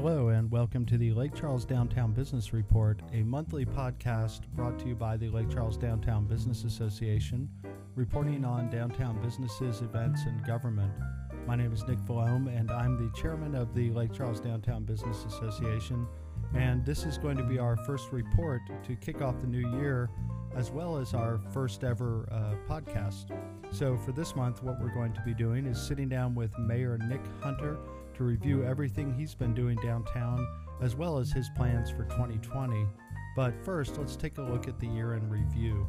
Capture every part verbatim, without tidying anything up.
Hello and welcome to the Lake Charles Downtown Business Report, a monthly podcast brought to you by the Lake Charles Downtown Business Association, reporting on downtown businesses, events, and government. My name is Nick Vallome, and I'm the chairman of the Lake Charles Downtown Business Association, and this is going to be our first report to kick off the new year, as well as our first ever uh, podcast. So for this month, what we're going to be doing is sitting down with Mayor Nick Hunter to review everything he's been doing downtown, as well as his plans for twenty twenty. But first, let's take a look at the year in review.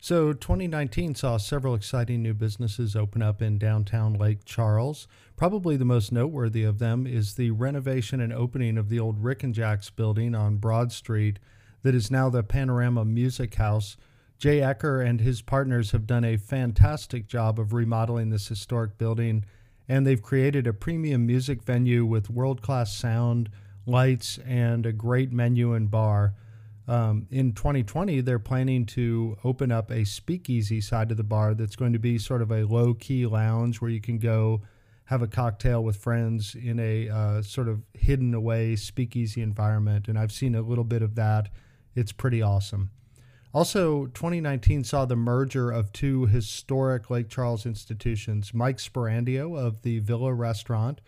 So twenty nineteen saw several exciting new businesses open up in downtown Lake Charles. Probably the most noteworthy of them is the renovation and opening of the old Rick and Jack's building on Broad Street that is now the Panorama Music House. Jay Ecker and his partners have done a fantastic job of remodeling this historic building, and they've created a premium music venue with world-class sound, lights, and a great menu and bar. Um, in twenty twenty, they're planning to open up a speakeasy side of the bar that's going to be sort of a low-key lounge where you can go have a cocktail with friends in a uh, sort of hidden-away speakeasy environment, and I've seen a little bit of that. It's pretty awesome. Also, twenty nineteen saw the merger of two historic Lake Charles institutions. Mike Sperandio of the Villa Restaurant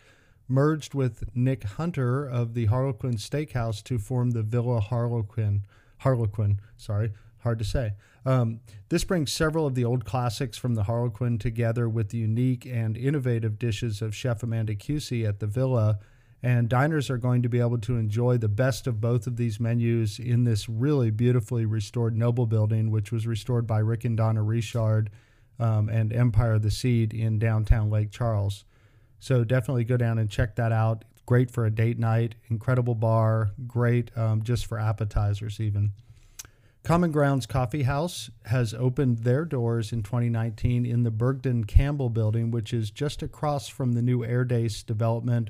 merged with Nick Hunter of the Harlequin Steakhouse to form the Villa Harlequin. Harlequin, sorry, hard to say. Um, this brings several of the old classics from the Harlequin together with the unique and innovative dishes of Chef Amanda Cusi at the Villa, and diners are going to be able to enjoy the best of both of these menus in this really beautifully restored Noble building, which was restored by Rick and Donna Richard um, and Empire of the Seed in downtown Lake Charles. So definitely go down and check that out. Great for a date night, incredible bar, great um, just for appetizers even. Common Grounds Coffee House has opened their doors in twenty nineteen in the Bergeron Campbell Building, which is just across from the new AirDace development.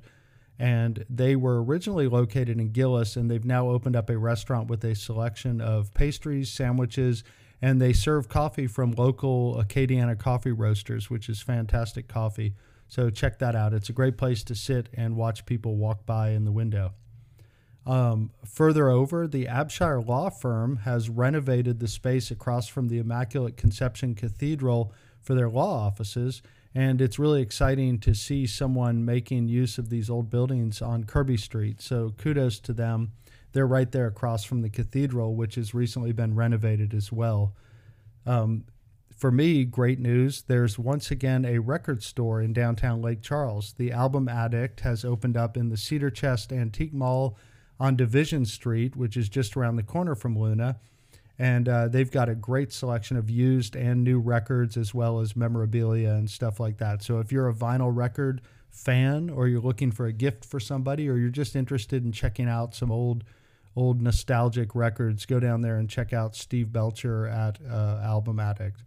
And they were originally located in Gillis, and they've now opened up a restaurant with a selection of pastries, sandwiches, and they serve coffee from local Acadiana coffee roasters, which is fantastic coffee. So check that out. It's a great place to sit and watch people walk by in the window. Um, further over, the Abshire law firm has renovated the space across from the Immaculate Conception Cathedral for their law offices, and it's really exciting to see someone making use of these old buildings on Kirby Street. So kudos to them. They're right there across from the cathedral, which has recently been renovated as well. Um, for me, great news. There's once again a record store in downtown Lake Charles. The Album Addict has opened up in the Cedar Chest Antique Mall on Division Street, which is just around the corner from Luna. And uh, they've got a great selection of used and new records, as well as memorabilia and stuff like that. So if you're a vinyl record fan, or you're looking for a gift for somebody, or you're just interested in checking out some old old nostalgic records, go down there and check out Steve Belcher at uh, Album Addict.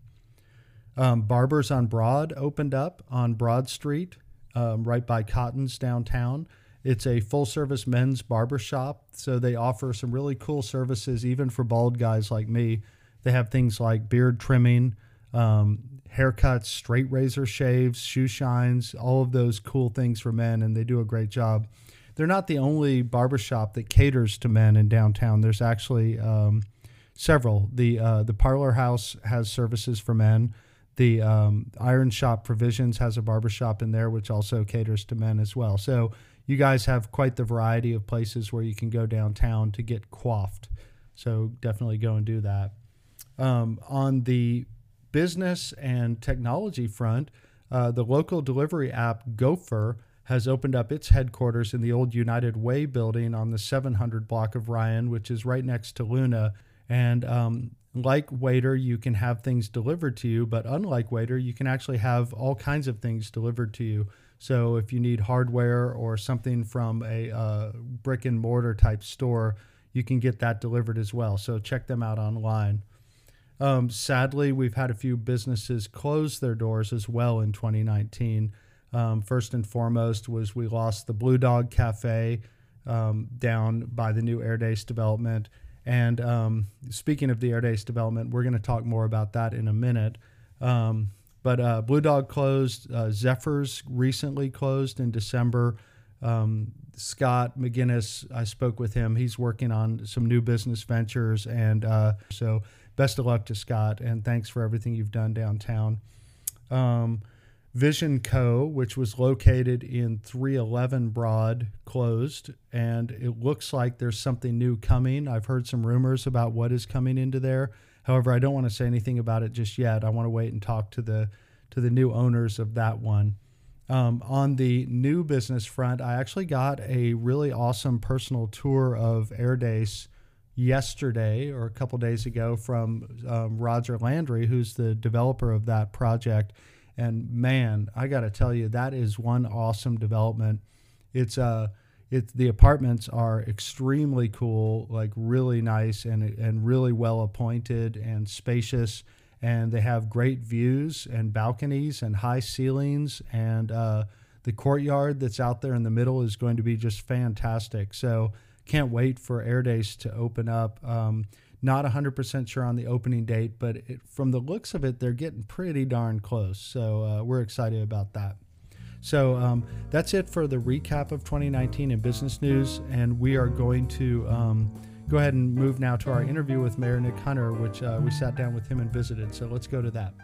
Um, Barbers on Broad opened up on Broad Street, um, right by Cotton's downtown. It's a full-service men's barbershop, so they offer some really cool services, even for bald guys like me. They have things like beard trimming, um, haircuts, straight razor shaves, shoe shines, all of those cool things for men, and they do a great job. They're not the only barbershop that caters to men in downtown. There's actually um, several. The, uh, the Parlor House has services for men. The um, Iron Shop Provisions has a barbershop in there, which also caters to men as well. So you guys have quite the variety of places where you can go downtown to get coiffed. So definitely go and do that. Um, on the business and technology front, uh, the local delivery app Gopher has opened up its headquarters in the old United Way building on the seven hundred block of Ryan, which is right next to Luna. And um, like Waiter, you can have things delivered to you, but unlike Waiter, you can actually have all kinds of things delivered to you. So if you need hardware or something from a uh, brick and mortar type store, you can get that delivered as well. So check them out online. Um, sadly, we've had a few businesses close their doors as well in twenty nineteen. Um, first and foremost was we lost the Blue Dog Cafe um, down by the new AirDace development. And um, speaking of the AirDace development, we're going to talk more about that in a minute. Um, But uh, Blue Dog closed. Uh, Zephyr's recently closed in December. Um, Scott McGinnis, I spoke with him. He's working on some new business ventures. And uh, so best of luck to Scott, and thanks for everything you've done downtown. Um, Vision Co., which was located in three eleven Broad, closed. And it looks like there's something new coming. I've heard some rumors about what is coming into there. However, I don't want to say anything about it just yet. I want to wait and talk to the to the new owners of that one. Um, on the new business front, I actually got a really awesome personal tour of AirDace yesterday or a couple days ago from um, Roger Landry, who's the developer of that project. And man, I got to tell you, that is one awesome development. It's a uh, It, the apartments are extremely cool, like really nice and and really well appointed and spacious, and they have great views and balconies and high ceilings, and uh, the courtyard that's out there in the middle is going to be just fantastic. So can't wait for AirDace to open up. Um, not one hundred percent sure on the opening date, but it, from the looks of it, they're getting pretty darn close. So uh, we're excited about that. So um, that's it for the recap of twenty nineteen in business news, and we are going to um, go ahead and move now to our interview with Mayor Nick Hunter, which uh, we sat down with him and visited. So let's go to that.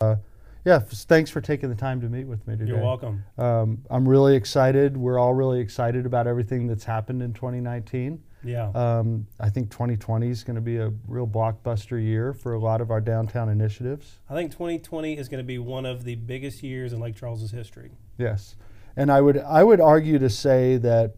Uh, yeah, thanks for taking the time to meet with me today. You're welcome. Um, I'm really excited. We're all really excited about everything that's happened in twenty nineteen. Yeah. Um, I think twenty twenty is going to be a real blockbuster year for a lot of our downtown initiatives. I think twenty twenty is going to be one of the biggest years in Lake Charles's history. Yes. And I would I would argue to say that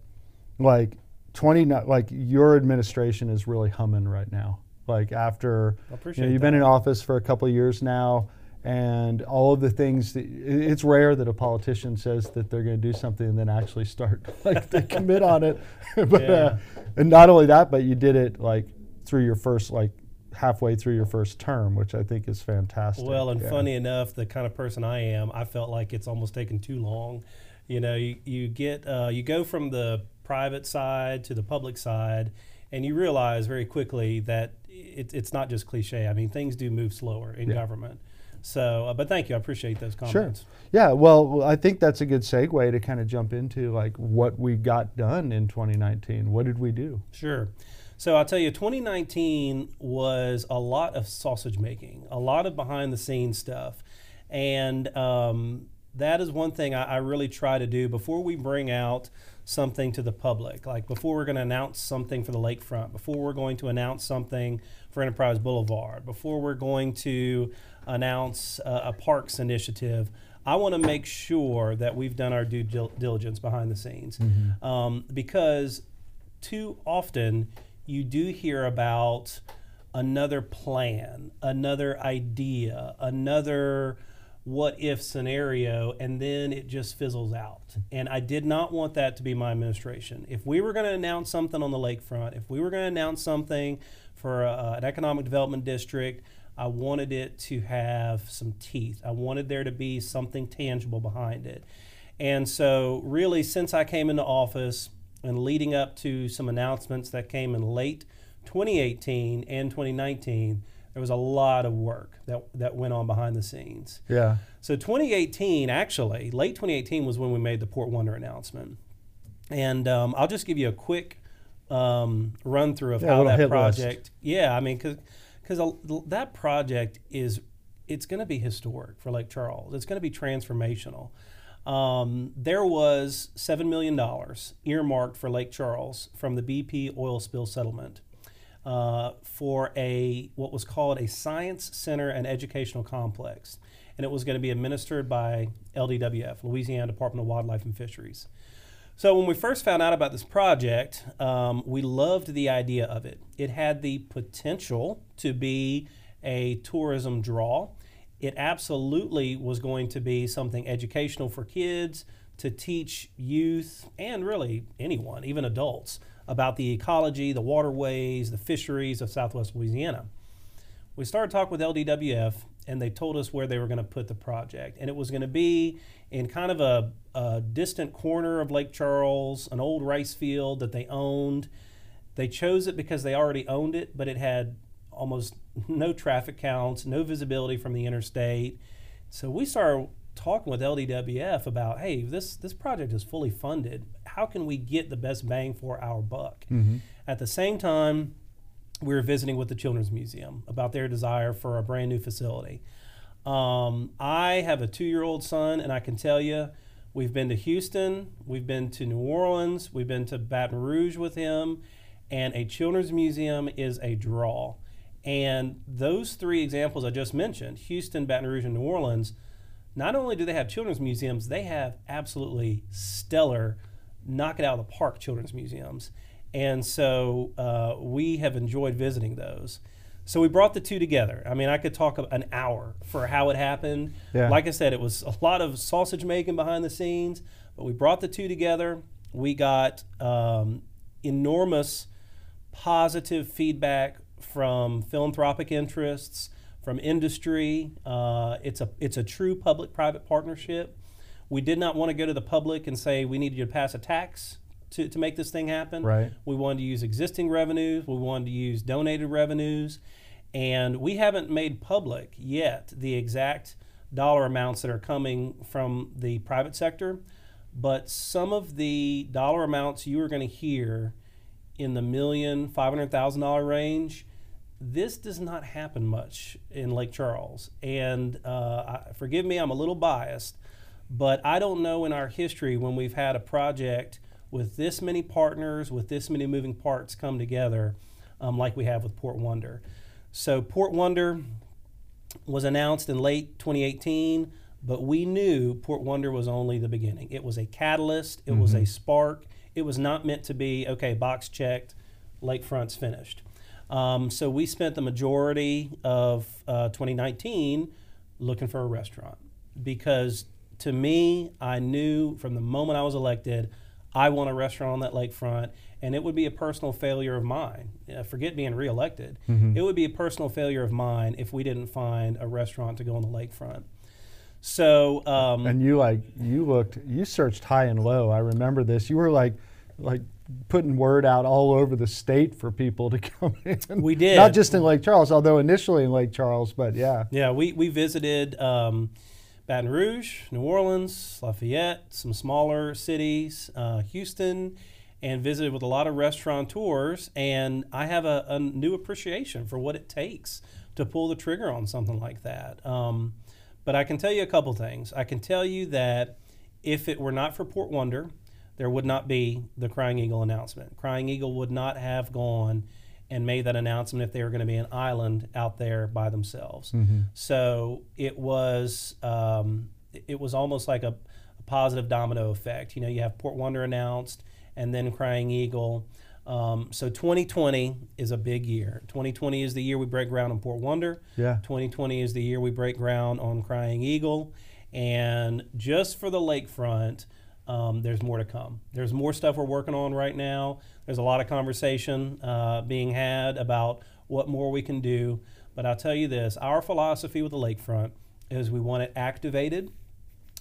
like twenty like your administration is really humming right now. Like after I appreciate you know, you've that. Been in office for a couple of years now, and all of the things that, it's rare that a politician says that they're going to do something and then actually start like they commit on it. But yeah. uh, and not only that, but you did it like through your first like halfway through your first term, which I think is fantastic. Well, and yeah. funny enough, the kind of person I am, I felt like it's almost taken too long. You know, you, you get uh, you go from the private side to the public side, and you realize very quickly that it, it's not just cliche. I mean, things do move slower in yeah. government. So, uh, but thank you. I appreciate those comments. Sure. Yeah, well, I think that's a good segue to kind of jump into like what we got done in twenty nineteen. What did we do? Sure. So I'll tell you, twenty nineteen was a lot of sausage making, a lot of behind the scenes stuff. And um, that is one thing I, I really try to do before we bring out something to the public, like before we're going to announce something for the lakefront, before we're going to announce something for Enterprise Boulevard, before we're going to announce uh, a parks initiative, I want to make sure that we've done our due dil- diligence behind the scenes. Mm-hmm. Um, because too often you do hear about another plan, another idea, another what if scenario, and then it just fizzles out. And I did not want that to be my administration. If we were going to announce something on the lakefront, if we were going to announce something for uh, an economic development district, I wanted it to have some teeth. I wanted there to be something tangible behind it. And so really, since I came into office and leading up to some announcements that came in late twenty eighteen and twenty nineteen, there was a lot of work that, that went on behind the scenes. Yeah. So twenty eighteen, actually, late twenty eighteen was when we made the Port Wonder announcement. And um, I'll just give you a quick um, run through of yeah, how that project, list. yeah, I mean, because Because that project is, it's going to be historic for Lake Charles. It's going to be transformational. Um, there was seven million dollars earmarked for Lake Charles from the B P oil spill settlement uh, for a what was called a science center and educational complex. And it was going to be administered by L D W F, Louisiana Department of Wildlife and Fisheries. So when we first found out about this project, um, we loved the idea of it. It had the potential to be a tourism draw. It absolutely was going to be something educational for kids, to teach youth, and really anyone, even adults, about the ecology, the waterways, the fisheries of Southwest Louisiana. We started talking with L D W F, and they told us where they were going to put the project. And it was going to be in kind of a, a distant corner of Lake Charles, an old rice field that they owned. They chose it because they already owned it, but it had almost no traffic counts, no visibility from the interstate. So we started talking with L D W F about, hey, this this project is fully funded. How can we get the best bang for our buck? Mm-hmm. At the same time, we were visiting with the Children's Museum about their desire for a brand new facility. Um, I have a two-year-old son, and I can tell you, we've been to Houston, we've been to New Orleans, we've been to Baton Rouge with him, and a Children's Museum is a draw. And those three examples I just mentioned, Houston, Baton Rouge, and New Orleans, not only do they have children's museums, they have absolutely stellar, knock-it-out-of-the-park children's museums. And so uh, we have enjoyed visiting those. So we brought the two together. I mean, I could talk an hour for how it happened. Yeah. Like I said, it was a lot of sausage making behind the scenes, but we brought the two together. We got um, enormous positive feedback from philanthropic interests, from industry. Uh, it's a it's a true public-private partnership. We did not want to go to the public and say, we need you to pass a tax to, to make this thing happen. Right. We wanted to use existing revenues. We wanted to use donated revenues. And we haven't made public yet the exact dollar amounts that are coming from the private sector. But some of the dollar amounts you are going to hear in the million, five hundred thousand dollars range, this does not happen much in Lake Charles. And uh, I, forgive me, I'm a little biased, but I don't know in our history when we've had a project with this many partners, with this many moving parts come together um, like we have with Port Wonder. So Port Wonder was announced in late twenty eighteen, but we knew Port Wonder was only the beginning. It was a catalyst, it mm-hmm. was a spark. It was not meant to be, okay, box checked, lakefront's finished. Um, so we spent the majority of uh, twenty nineteen looking for a restaurant, because to me, I knew from the moment I was elected, I want a restaurant on that lakefront, and it would be a personal failure of mine. Uh, forget being reelected. Mm-hmm. It would be a personal failure of mine if we didn't find a restaurant to go on the lakefront. So um, and you like you looked you searched high and low. I remember this. You were like like putting word out all over the state for people to come in. We did, not just in Lake Charles, although initially in Lake Charles, but yeah. Yeah, we we visited um, Baton Rouge, New Orleans, Lafayette, some smaller cities, uh, Houston, and visited with a lot of restaurateurs. And I have a, a new appreciation for what it takes to pull the trigger on something like that. Um, But I can tell you a couple things. I can tell you that if it were not for Port Wonder, there would not be the Crying Eagle announcement. Crying Eagle would not have gone and made that announcement if they were going to be an island out there by themselves. Mm-hmm. So it was um, it was almost like a, a positive domino effect. You know, you have Port Wonder announced and then Crying Eagle. Um, so twenty twenty is a big year. twenty twenty is the year we break ground on Port Wonder. Yeah. twenty twenty is the year we break ground on Crying Eagle. And just for the lakefront, um, there's more to come. There's more stuff we're working on right now. There's a lot of conversation uh, being had about what more we can do. But I'll tell you this, our philosophy with the lakefront is we want it activated.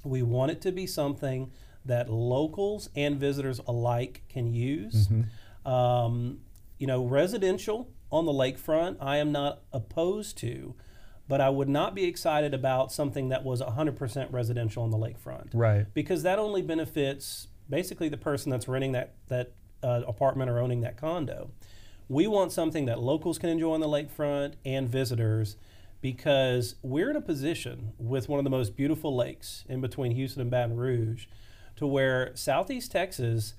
We want it to be something that locals and visitors alike can use. Mm-hmm. Um, you know, residential on the lakefront, I am not opposed to, but I would not be excited about something that was one hundred percent residential on the lakefront. Right. Because that only benefits basically the person that's renting that, that uh, apartment or owning that condo. We want something that locals can enjoy on the lakefront and visitors, because we're in a position with one of the most beautiful lakes in between Houston and Baton Rouge to where Southeast Texas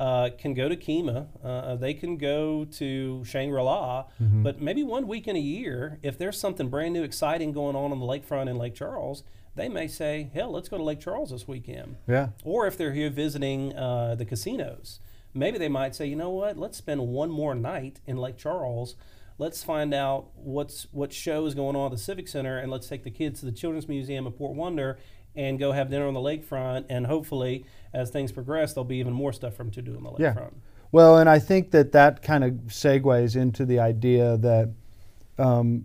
Uh, can go to Kima, uh, they can go to Shangri-La, mm-hmm. but maybe one week in a year, if there's something brand new, exciting going on on the lakefront in Lake Charles, they may say, hell, let's go to Lake Charles this weekend. Yeah. Or if they're here visiting uh, the casinos, maybe they might say, you know what, let's spend one more night in Lake Charles. Let's find out what's what show is going on at the Civic Center, and let's take the kids to the Children's Museum of Port Wonder and go have dinner on the lakefront, and hopefully as things progress, there'll be even more stuff for them to do on the lakefront. Yeah. Well, and I think that that kind of segues into the idea that um,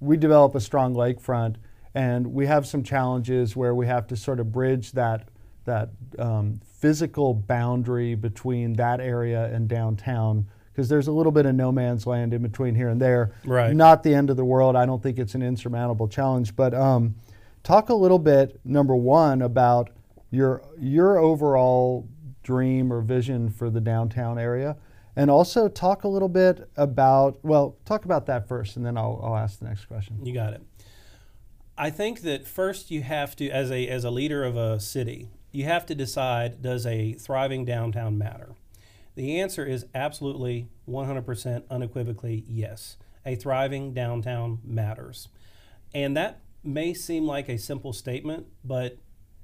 we develop a strong lakefront, and we have some challenges where we have to sort of bridge that, that um, physical boundary between that area and downtown because there's a little bit of no man's land in between here and there. Right. Not the end of the world. I don't think it's an insurmountable challenge. But um, talk a little bit, number one, about your your overall dream or vision for the downtown area. And also talk a little bit about, well, talk about that first, and then I'll, I'll ask the next question. You got it. I think that first you have to, as a, as a leader of a city, you have to decide, does a thriving downtown matter? The answer is absolutely one hundred percent unequivocally yes. A thriving downtown matters. And that may seem like a simple statement, but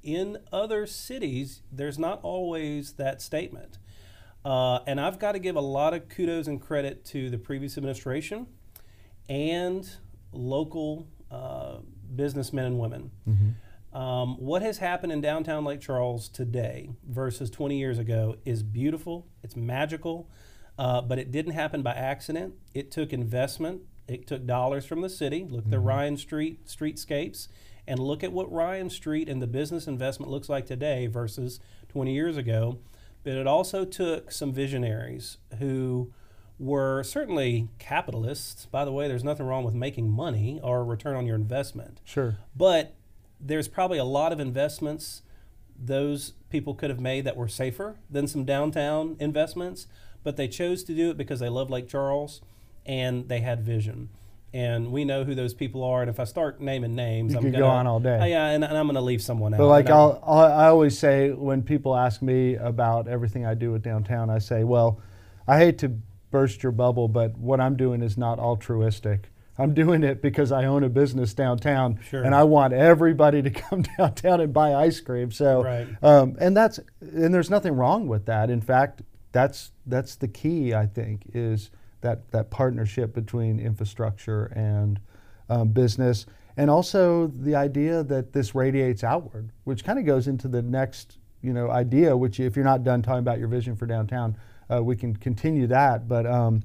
in other cities, there's not always that statement. Uh, and I've got to give a lot of kudos and credit to the previous administration and local uh, businessmen and women. Mm-hmm. Um, what has happened in downtown Lake Charles today versus twenty years ago is beautiful, it's magical, uh, but it didn't happen by accident. It took investment, it took dollars from the city. Look mm-hmm. at the Ryan Street streetscapes, and look at what Ryan Street and the business investment looks like today versus twenty years ago. But it also took some visionaries who were certainly capitalists. By the way, there's nothing wrong with making money or return on your investment. Sure. But there's probably a lot of investments those people could have made that were safer than some downtown investments, but they chose to do it because they love Lake Charles and they had vision. And we know who those people are, and if I start naming names, you I'm going to go on all day. Yeah, and, and I'm going to leave someone out. But like I'll, I'll, I always say when people ask me about everything I do with downtown, I say, well, I hate to burst your bubble, but what I'm doing is not altruistic. I'm doing it because I own a business downtown, sure. and I want everybody to come downtown and buy ice cream. So, right. um, and that's and there's nothing wrong with that. In fact, that's that's the key, I think, is that that partnership between infrastructure and um, business, and also the idea that this radiates outward, which kind of goes into the next you know idea, which if you're not done talking about your vision for downtown, uh, we can continue that. But um,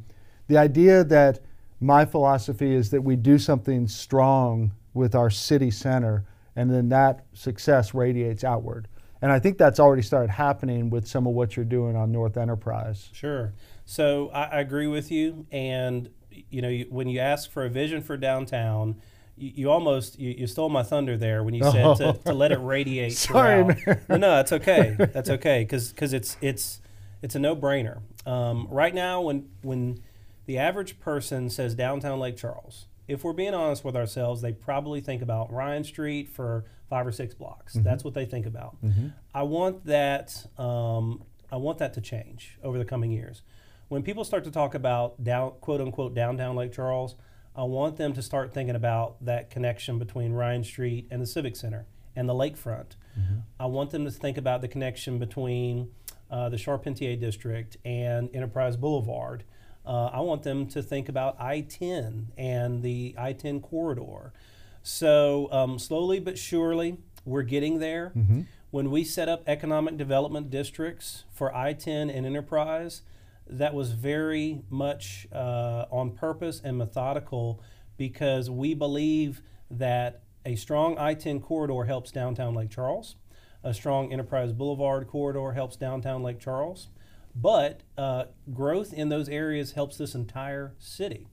the idea that my philosophy is that we do something strong with our city center, and then that success radiates outward. And I think that's already started happening with some of what you're doing on North Enterprise. Sure. So I, I agree with you, and you know you, when you ask for a vision for downtown, you, you almost you, you stole my thunder there when you said oh. to, to let it radiate. Sorry, man. No, no, that's okay. That's okay, because because it's it's it's a no-brainer. Um, right now, when when the average person says downtown Lake Charles, if we're being honest with ourselves, they probably think about Ryan Street for five or six blocks. Mm-hmm. That's what they think about. Mm-hmm. I want that. Um, I want that to change over the coming years. When people start to talk about down, quote unquote downtown Lake Charles, I want them to start thinking about that connection between Ryan Street and the Civic Center and the lakefront. Mm-hmm. I want them to think about the connection between uh, the Charpentier District and Enterprise Boulevard. Uh, I want them to think about I ten and the I ten corridor. So um, slowly but surely, we're getting there. Mm-hmm. When we set up economic development districts for I ten and Enterprise, that was very much uh, on purpose and methodical because we believe that a strong I ten corridor helps downtown Lake Charles. A strong Enterprise Boulevard corridor helps downtown Lake Charles. But uh, growth in those areas helps this entire city.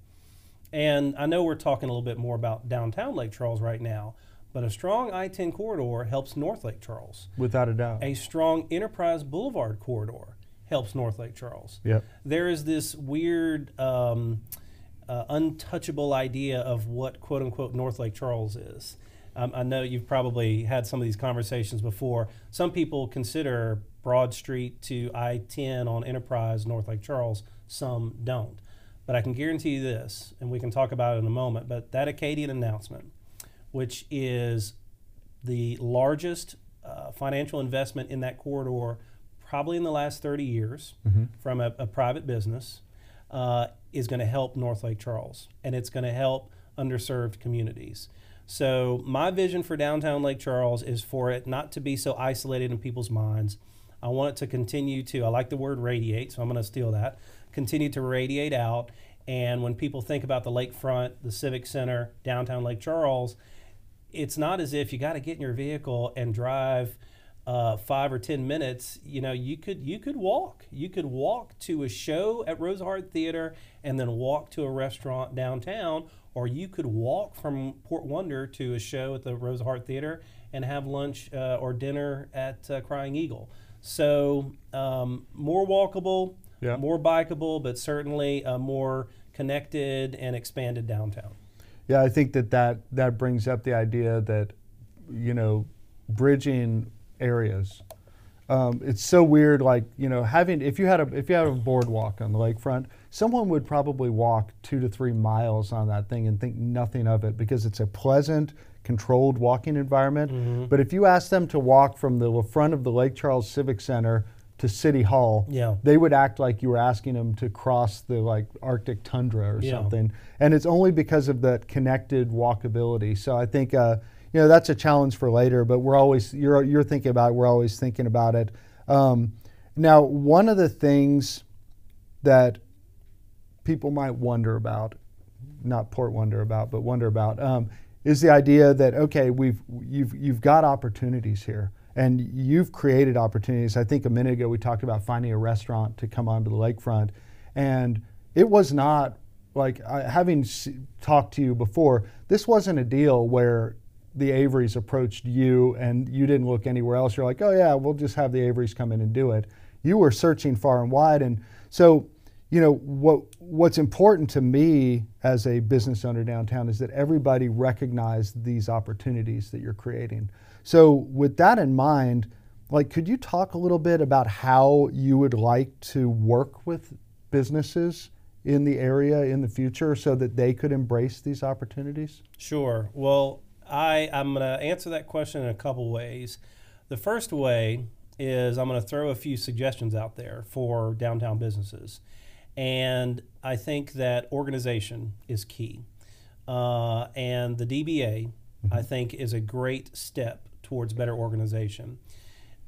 And I know we're talking a little bit more about downtown Lake Charles right now, but a strong I ten corridor helps North Lake Charles. Without a doubt. A strong Enterprise Boulevard corridor helps North Lake Charles. Yep. There is this weird, um, uh, untouchable idea of what quote unquote North Lake Charles is. Um, I know you've probably had some of these conversations before. Some people consider Broad Street to I ten on Enterprise North Lake Charles, some don't. But I can guarantee you this, and we can talk about it in a moment, but that Acadian announcement, which is the largest uh, financial investment in that corridor probably in the last thirty years mm-hmm. from a, a private business, uh, is going to help North Lake Charles, and it's going to help underserved communities. So my vision for downtown Lake Charles is for it not to be so isolated in people's minds. I want it to continue to, I like the word radiate, so I'm going to steal that, continue to radiate out. And when people think about the lakefront, the Civic Center, downtown Lake Charles, it's not as if you got to get in your vehicle and drive uh, five or ten minutes, you know, you could you could walk. You could walk to a show at Rose Hart Theater and then walk to a restaurant downtown, or you could walk from Port Wonder to a show at the Rose Hart Theater and have lunch uh, or dinner at uh, Crying Eagle. So um, more walkable, yeah. more bikeable, but certainly a more connected and expanded downtown. Yeah, I think that, that that brings up the idea that, you know, bridging areas. Um, it's so weird, like, you know, having if you had a if you had a boardwalk on the lakefront, someone would probably walk two to three miles on that thing and think nothing of it because it's a pleasant, controlled walking environment. Mm-hmm. But if you ask them to walk from the front of the Lake Charles Civic Center to City Hall, yeah. they would act like you were asking them to cross the like Arctic tundra or yeah. something. And it's only because of that connected walkability. So I think uh, you know, that's a challenge for later, but we're always, you're you're thinking about it, we're always thinking about it. Um, now, one of the things that people might wonder about, not Port Wonder about, but wonder about, um, is the idea that, okay, we've you've you've got opportunities here. And you've created opportunities. I think a minute ago we talked about finding a restaurant to come onto the lakefront. And it was not, like, I, having s talked to you before, this wasn't a deal where the Averys approached you and you didn't look anywhere else. You're like, oh yeah, we'll just have the Averys come in and do it. You were searching far and wide. And so, you know, what what's important to me as a business owner downtown is that everybody recognize these opportunities that you're creating. So with that in mind, like, could you talk a little bit about how you would like to work with businesses in the area in the future so that they could embrace these opportunities? Sure. Well, I, I'm going to answer that question in a couple ways. The first way is I'm going to throw a few suggestions out there for downtown businesses. And I think that organization is key. Uh, and the D B A, mm-hmm. I think, is a great step towards better organization.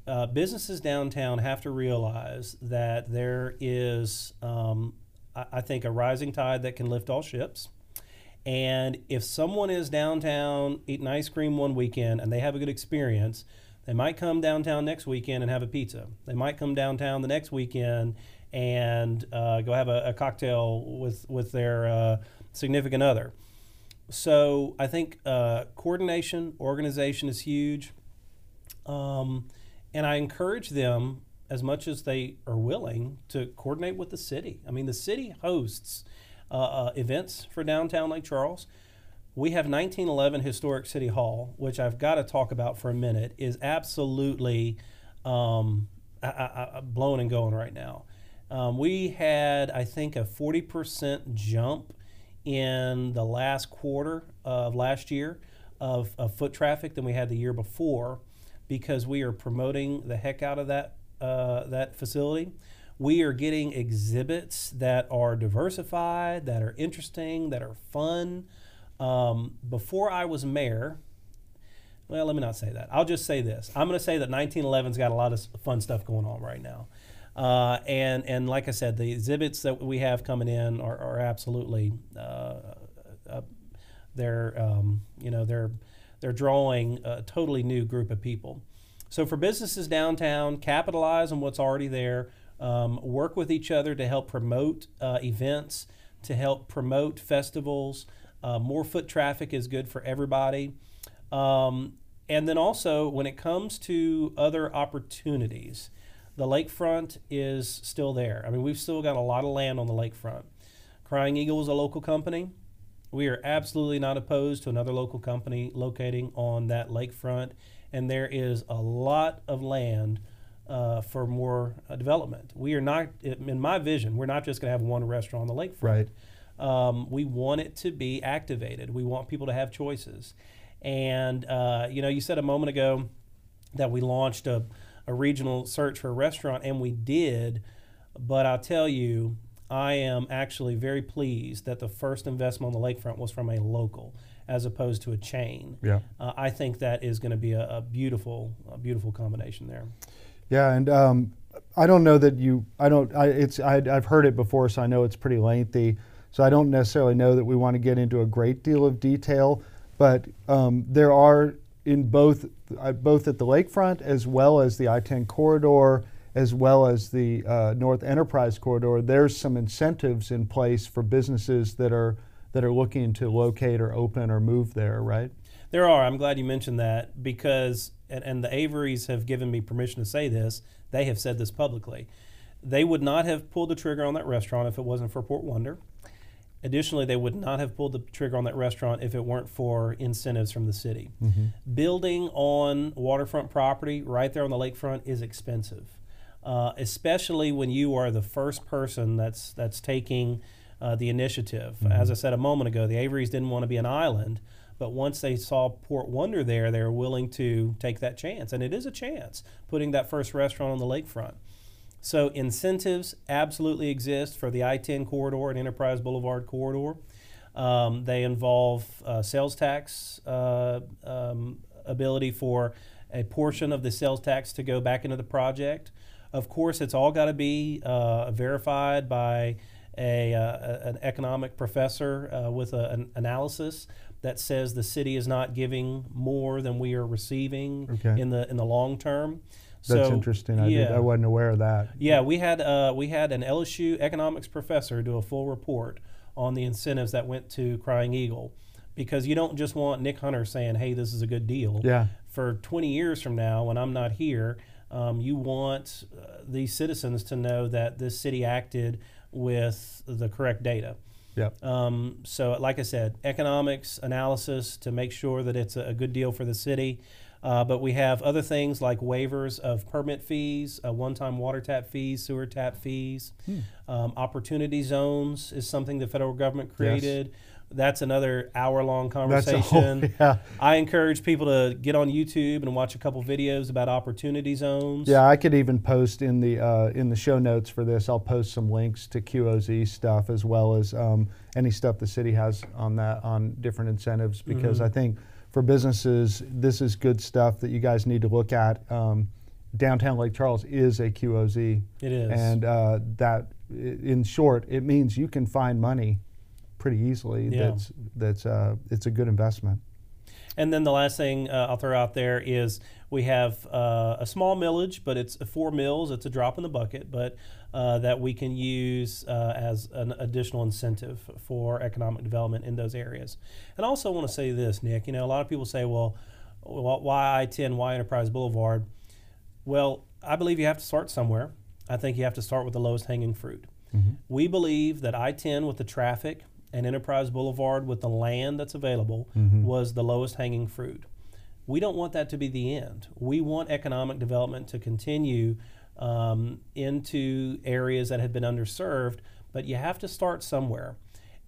Uh, businesses downtown have to realize that there is, um, I, I think, a rising tide that can lift all ships. And if someone is downtown eating ice cream one weekend and they have a good experience, they might come downtown next weekend and have a pizza. They might come downtown the next weekend and uh, go have a, a cocktail with, with their uh, significant other. So I think uh, coordination, organization is huge. Um, and I encourage them, as much as they are willing, to coordinate with the city. I mean, the city hosts uh, uh, events for downtown Lake Charles. We have nineteen eleven Historic City Hall, which I've got to talk about for a minute, is absolutely um, I, I, I blowing and going right now. Um, we had, I think, a forty percent jump in the last quarter of last year of, of foot traffic than we had the year before because we are promoting the heck out of that uh, that facility. We are getting exhibits that are diversified, that are interesting, that are fun. Um, before I was mayor, well, let me not say that. I'll just say this. I'm going to say that nineteen eleven's got a lot of fun stuff going on right now. Uh, and, and like I said, the exhibits that we have coming in are, are absolutely, uh, uh, they're, um, you know, they're, they're drawing a totally new group of people. So for businesses downtown, capitalize on what's already there, um, work with each other to help promote uh, events, to help promote festivals. Uh, more foot traffic is good for everybody. Um, and then also when it comes to other opportunities, the lakefront is still there. I mean, we've still got a lot of land on the lakefront. Crying Eagle is a local company. We are absolutely not opposed to another local company locating on that lakefront, and there is a lot of land uh, for more uh, development. We are not, in my vision, we're not just going to have one restaurant on the lakefront. Right. Um, we want it to be activated. We want people to have choices. And, uh, you know, you said a moment ago that we launched a a regional search for a restaurant, and we did, but I'll tell you, I am actually very pleased that the first investment on the lakefront was from a local as opposed to a chain. Yeah. Uh, I think that is going to be a, a beautiful, a beautiful combination there. Yeah, and um, I don't know that you, I don't, I, it's, I, I've heard it before, so I know it's pretty lengthy, so I don't necessarily know that we want to get into a great deal of detail, but um, there are in both uh, both at the lakefront as well as the I ten corridor, as well as the uh, North Enterprise corridor, there's some incentives in place for businesses that are that are looking to locate or open or move there, right? There are. I'm glad you mentioned that, because, and, and the Averys have given me permission to say this, they have said this publicly. They would not have pulled the trigger on that restaurant if it wasn't for Port Wonder. Additionally, they would not have pulled the trigger on that restaurant if it weren't for incentives from the city. Mm-hmm. Building on waterfront property right there on the lakefront is expensive, uh, especially when you are the first person that's, that's taking uh, the initiative. Mm-hmm. As I said a moment ago, the Averys didn't want to be an island, but once they saw Port Wonder there, they were willing to take that chance. And it is a chance, putting that first restaurant on the lakefront. So incentives absolutely exist for the I ten corridor and Enterprise Boulevard corridor. Um, they involve uh, sales tax uh, um, ability for a portion of the sales tax to go back into the project. Of course, it's all got to be uh, verified by a, uh, an economic professor uh, with a, an analysis that says the city is not giving more than we are receiving okay. in the in the long term. That's so, interesting. I, yeah. did, I wasn't aware of that. Yeah, we had uh, we had an L S U economics professor do a full report on the incentives that went to Crying Eagle, because you don't just want Nick Hunter saying, "Hey, this is a good deal." Yeah. For twenty years from now, when I'm not here, um, you want uh, these citizens to know that this city acted with the correct data. Yeah. Um, so, like I said, economics analysis to make sure that it's a, a good deal for the city. Uh, but we have other things like waivers of permit fees, uh, one-time water tap fees, sewer tap fees. Hmm. Um, opportunity zones is something the federal government created. Yes. That's another hour-long conversation. That's all, yeah. I encourage people to get on YouTube and watch a couple videos about opportunity zones. Yeah, I could even post in the uh, in the show notes for this. I'll post some links to Q O Z stuff as well as um, any stuff the city has on that on different incentives, because mm-hmm. I think. For businesses, this is good stuff that you guys need to look at. Um, downtown Lake Charles is a Q O Z. It is. And uh, that, in short, it means you can find money pretty easily. Yeah. That's, that's, uh, it's a good investment. And then the last thing uh, I'll throw out there is we have uh, a small millage, but it's four mills. It's a drop in the bucket, but uh, that we can use uh, as an additional incentive for economic development in those areas. And I also want to say this, Nick. You know, a lot of people say, well, why I ten, why Enterprise Boulevard? Well, I believe you have to start somewhere. I think you have to start with the lowest hanging fruit. Mm-hmm. We believe that I ten with the traffic and Enterprise Boulevard with the land that's available mm-hmm. was the lowest hanging fruit. We don't want that to be the end. We want economic development to continue um, into areas that have been underserved, but you have to start somewhere.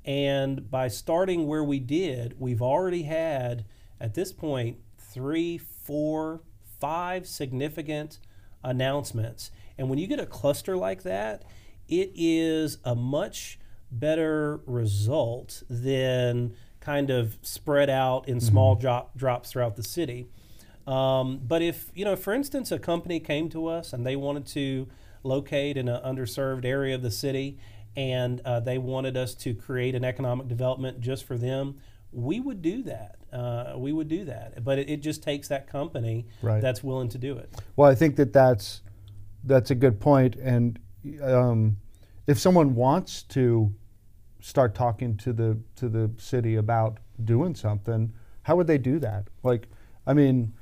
And by starting where we did, we've already had, at this point, three, four, five significant announcements. And when you get a cluster like that, it is a much better result than kind of spread out in small mm-hmm. drop, drops throughout the city. Um, but if, you know, for instance, a company came to us and they wanted to locate in an underserved area of the city, and uh, they wanted us to create an economic development just for them, we would do that. Uh, we would do that. But it, it just takes that company right. that's willing to do it. Well, I think that that's, that's a good point. And um, if someone wants to start talking to the to the city about doing something, how would they do that? Like, I mean,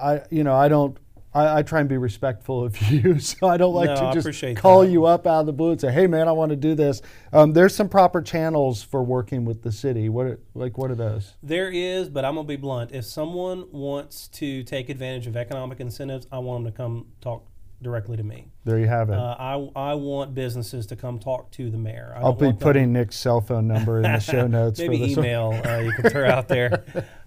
I you know I don't I, I try and be respectful of you, so I don't like no, to just call that. you up out of the blue and say, hey man, I want to do this. Um, there's some proper channels for working with the city. What are, like what are those? There is, but I'm gonna be blunt. If someone wants to take advantage of economic incentives, I want them to come talk directly to me. There you have it. Uh, I, I want businesses to come talk to the mayor. I I'll be putting Nick's cell phone number in the show notes. Maybe for this email uh, you can throw out there.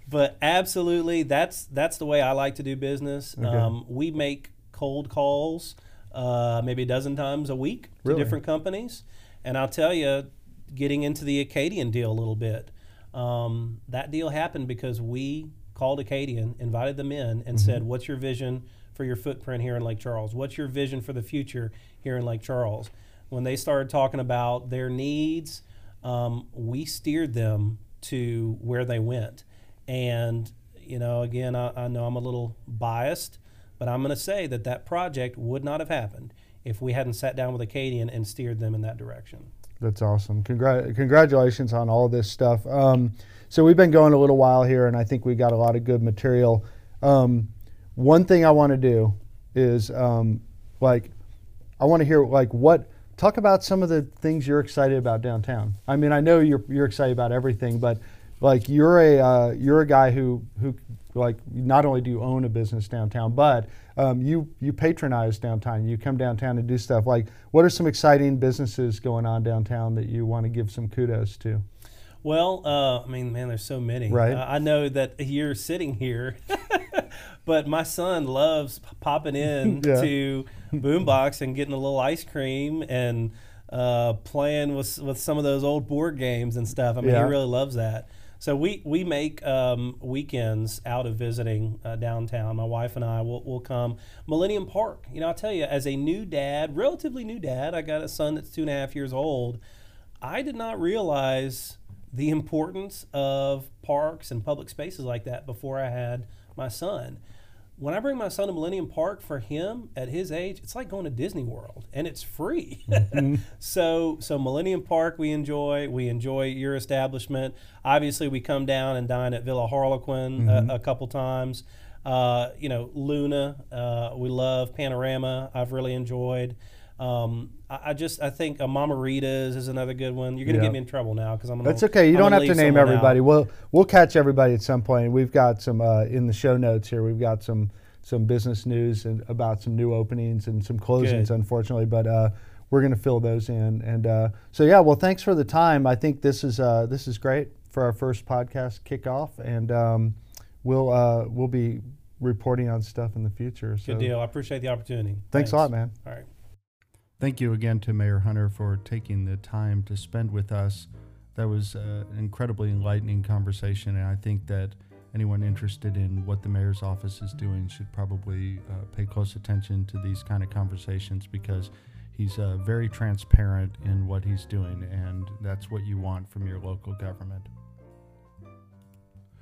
But absolutely, that's that's the way I like to do business. Okay. Um, we make cold calls uh, maybe a dozen times a week to really? different companies. And I'll tell you, getting into the Acadian deal a little bit, um, that deal happened because we called Acadian, invited them in, and mm-hmm. said, what's your vision for your footprint here in Lake Charles? What's your vision for the future here in Lake Charles? When they started talking about their needs, um, we steered them to where they went. And you know, again, I, I know I'm a little biased, but I'm going to say that that project would not have happened if we hadn't sat down with Acadian and steered them in that direction. That's awesome. Congrat- congratulations on all this stuff. Um, so we've been going a little while here, and I think we got a lot of good material. Um, one thing I want to do is, um, like, I want to hear, like, what, talk about some of the things you're excited about downtown. I mean, I know you're you're excited about everything, but, like, you're a uh, you're a guy who who like not only do you own a business downtown, but um, you you patronize downtown. You come downtown and do stuff. Like, what are some exciting businesses going on downtown that you want to give some kudos to? Well, uh, I mean, man, there's so many. Right. Uh, I know that you're sitting here, but my son loves p- popping in yeah. to Boombox and getting a little ice cream and uh, playing with with some of those old board games and stuff. I mean, yeah. he really loves that. So we we make um, weekends out of visiting uh, downtown. My wife and I will will come. Millennium Park. You know, I'll tell you, as a new dad, relatively new dad, I got a son that's two and a half years old. I did not realize the importance of parks and public spaces like that before I had my son. When I bring my son to Millennium Park, for him at his age, it's like going to Disney World, and it's free. Mm-hmm. so so Millennium Park we enjoy. We enjoy your establishment. Obviously, we come down and dine at Villa Harlequin mm-hmm. a, a couple times. Uh, you know, Luna, uh, we love Panorama. I've really enjoyed. Um, I, I just I think a Mama Rita's is another good one. You're gonna yeah. get me in trouble now because I'm gonna. That's okay. You I'm don't have to name everybody. Out. We'll we'll catch everybody at some point. We've got some uh, in the show notes here. We've got some some business news and about some new openings and some closings, good. Unfortunately, but uh, we're gonna fill those in. And uh, so yeah, well, thanks for the time. I think this is uh, this is great for our first podcast kickoff, and um, we'll uh, we'll be reporting on stuff in the future. So. Good deal. I appreciate the opportunity. Thanks, thanks a lot, man. All right. Thank you again to Mayor Hunter for taking the time to spend with us. That was an incredibly enlightening conversation, and I think that anyone interested in what the mayor's office is doing should probably uh, pay close attention to these kind of conversations because he's uh, very transparent in what he's doing, and that's what you want from your local government.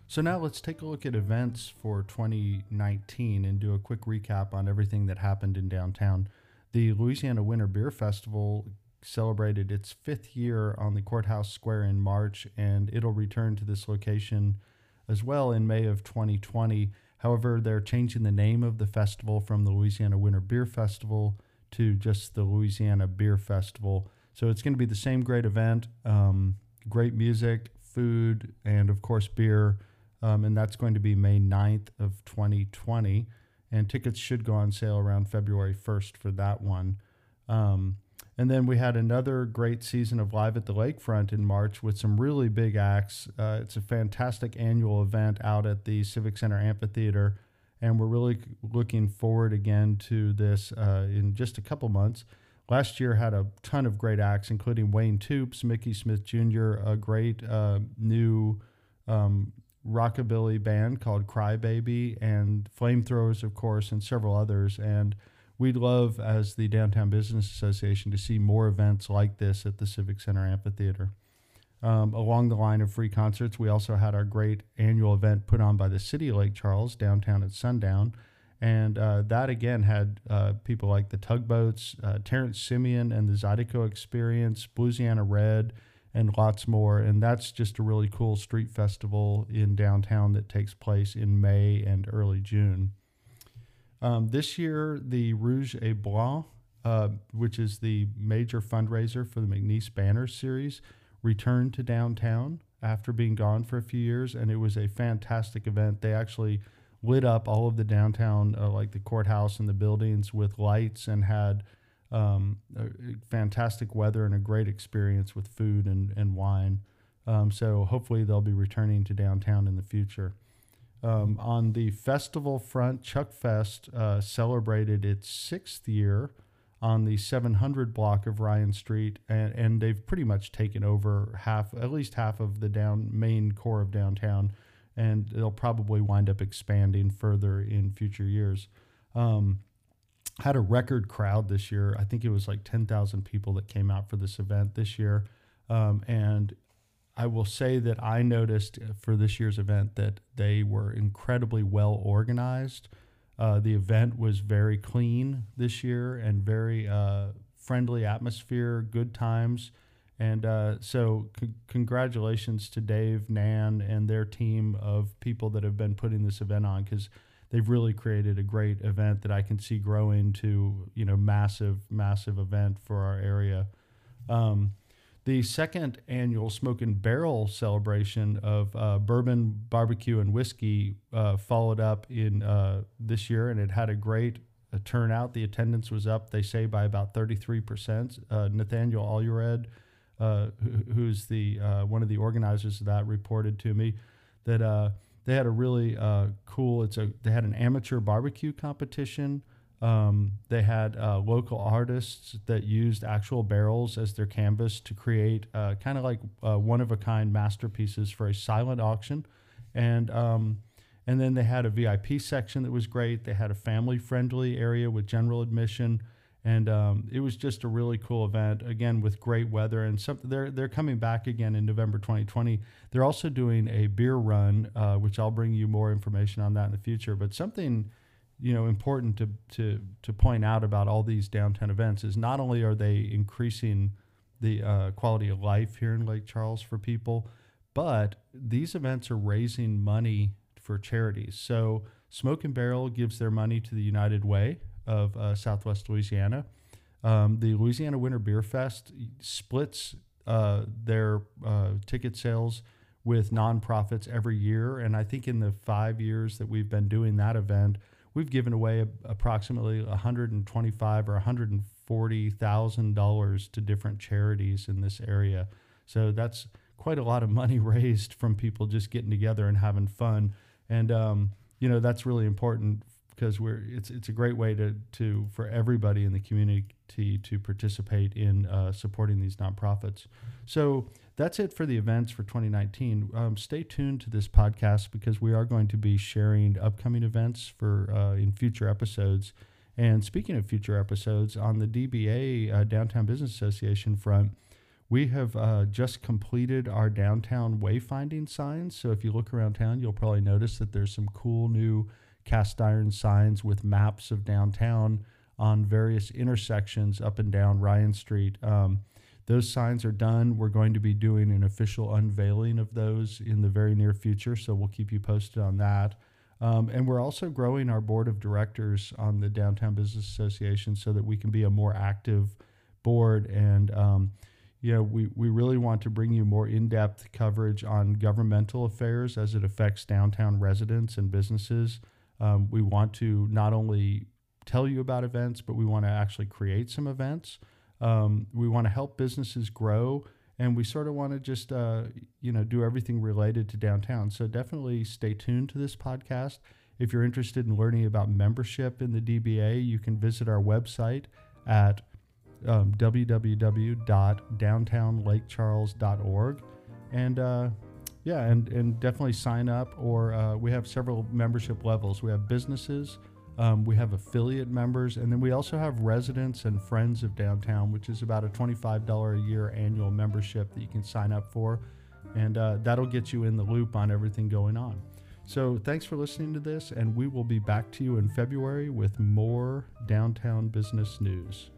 So now let's take a look at events for twenty nineteen and do a quick recap on everything that happened in downtown. The Louisiana Winter Beer Festival celebrated its fifth year on the Courthouse Square in March, and it'll return to this location as well in May of twenty twenty. However, they're changing the name of the festival from the Louisiana Winter Beer Festival to just the Louisiana Beer Festival. So it's going to be the same great event, um, great music, food, and of course beer, um, and that's going to be May ninth of twenty twenty. And tickets should go on sale around February first for that one. Um, and then we had another great season of Live at the Lakefront in March with some really big acts. Uh, it's a fantastic annual event out at the Civic Center Amphitheater, and we're really looking forward again to this uh, in just a couple months. Last year had a ton of great acts, including Wayne Toops, Mickey Smith Junior, a great uh, new... Um, rockabilly band called Crybaby, and Flamethrowers, of course, and several others. And we'd love, as the Downtown Business Association, to see more events like this at the Civic Center Amphitheater. Um, along the line of free concerts, we also had our great annual event put on by the City of Lake Charles, downtown at sundown. And uh, that, again, had uh, people like the Tugboats, uh, Terrence Simeon and the Zydeco Experience, Bluesiana Red, and lots more. And that's just a really cool street festival in downtown that takes place in May and early June. Um, this year, the Rouge et Blanc, uh, which is the major fundraiser for the McNeese Banner series, returned to downtown after being gone for a few years, and it was a fantastic event. They actually lit up all of the downtown, uh, like the courthouse and the buildings, with lights, and had Um, fantastic weather and a great experience with food and, and wine. Um, so hopefully they'll be returning to downtown in the future. Um, on the festival front, Chuck Fest uh, celebrated its sixth year on the seven hundred block of Ryan Street, and, and they've pretty much taken over half, at least half of the down main core of downtown, and they'll probably wind up expanding further in future years. Um, had a record crowd this year. I think it was like ten thousand people that came out for this event this year. Um, and I will say that I noticed for this year's event that they were incredibly well organized. Uh, the event was very clean this year and very uh, friendly atmosphere, good times. And uh, so c- congratulations to Dave, Nan, and their team of people that have been putting this event on, because they've really created a great event that I can see grow into, you know, massive, massive event for our area. Um, the second annual Smoke and Barrel celebration of uh, bourbon, barbecue, and whiskey uh, followed up in uh, this year, and it had a great uh, turnout. The attendance was up, they say, by about thirty-three percent. Uh, Nathaniel Allured, uh, who, who's the uh, one of the organizers of that, reported to me that uh, they had a really uh, cool. It's a they had an amateur barbecue competition. Um, they had uh, local artists that used actual barrels as their canvas to create uh, kind of like uh, one of a kind masterpieces for a silent auction, and um, and then they had a V I P section that was great. They had a family friendly area with general admission. And um, it was just a really cool event, again, with great weather. And some, they're they're coming back again in November twenty twenty. They're also doing a beer run, uh, which I'll bring you more information on that in the future. But something, you know, important to, to, to point out about all these downtown events is not only are they increasing the uh, quality of life here in Lake Charles for people, but these events are raising money for charities. So Smoke and Barrel gives their money to the United Way of uh, Southwest Louisiana. Um, the Louisiana Winter Beer Fest splits uh, their uh, ticket sales with nonprofits every year. And I think in the five years that we've been doing that event, we've given away a, approximately one hundred twenty-five thousand dollars or one hundred forty thousand dollars to different charities in this area. So that's quite a lot of money raised from people just getting together and having fun. And, um, you know, that's really important, because we're it's it's a great way to to for everybody in the community to participate in uh, supporting these nonprofits. So that's it for the events for twenty nineteen. Um, stay tuned to this podcast, because we are going to be sharing upcoming events for uh, in future episodes. And speaking of future episodes, on the D B A uh, Downtown Business Association front, we have uh, just completed our downtown wayfinding signs. So if you look around town, you'll probably notice that there's some cool new cast iron signs with maps of downtown on various intersections up and down Ryan Street. Um, those signs are done. We're going to be doing an official unveiling of those in the very near future, so we'll keep you posted on that. Um, and we're also growing our board of directors on the Downtown Business Association so that we can be a more active board. And um, you know, we, we really want to bring you more in-depth coverage on governmental affairs as it affects downtown residents and businesses. Um, we want to not only tell you about events, but we want to actually create some events. Um, we want to help businesses grow, and we sort of want to just, uh, you know, do everything related to downtown. So definitely stay tuned to this podcast. If you're interested in learning about membership in the D B A, you can visit our website at um, w w w dot downtown lake charles dot org. And, uh, Yeah, and, and definitely sign up. Or uh, we have several membership levels. We have businesses, um, we have affiliate members, and then we also have residents and friends of downtown, which is about a twenty-five dollars a year annual membership that you can sign up for. And uh, that'll get you in the loop on everything going on. So thanks for listening to this, and we will be back to you in February with more downtown business news.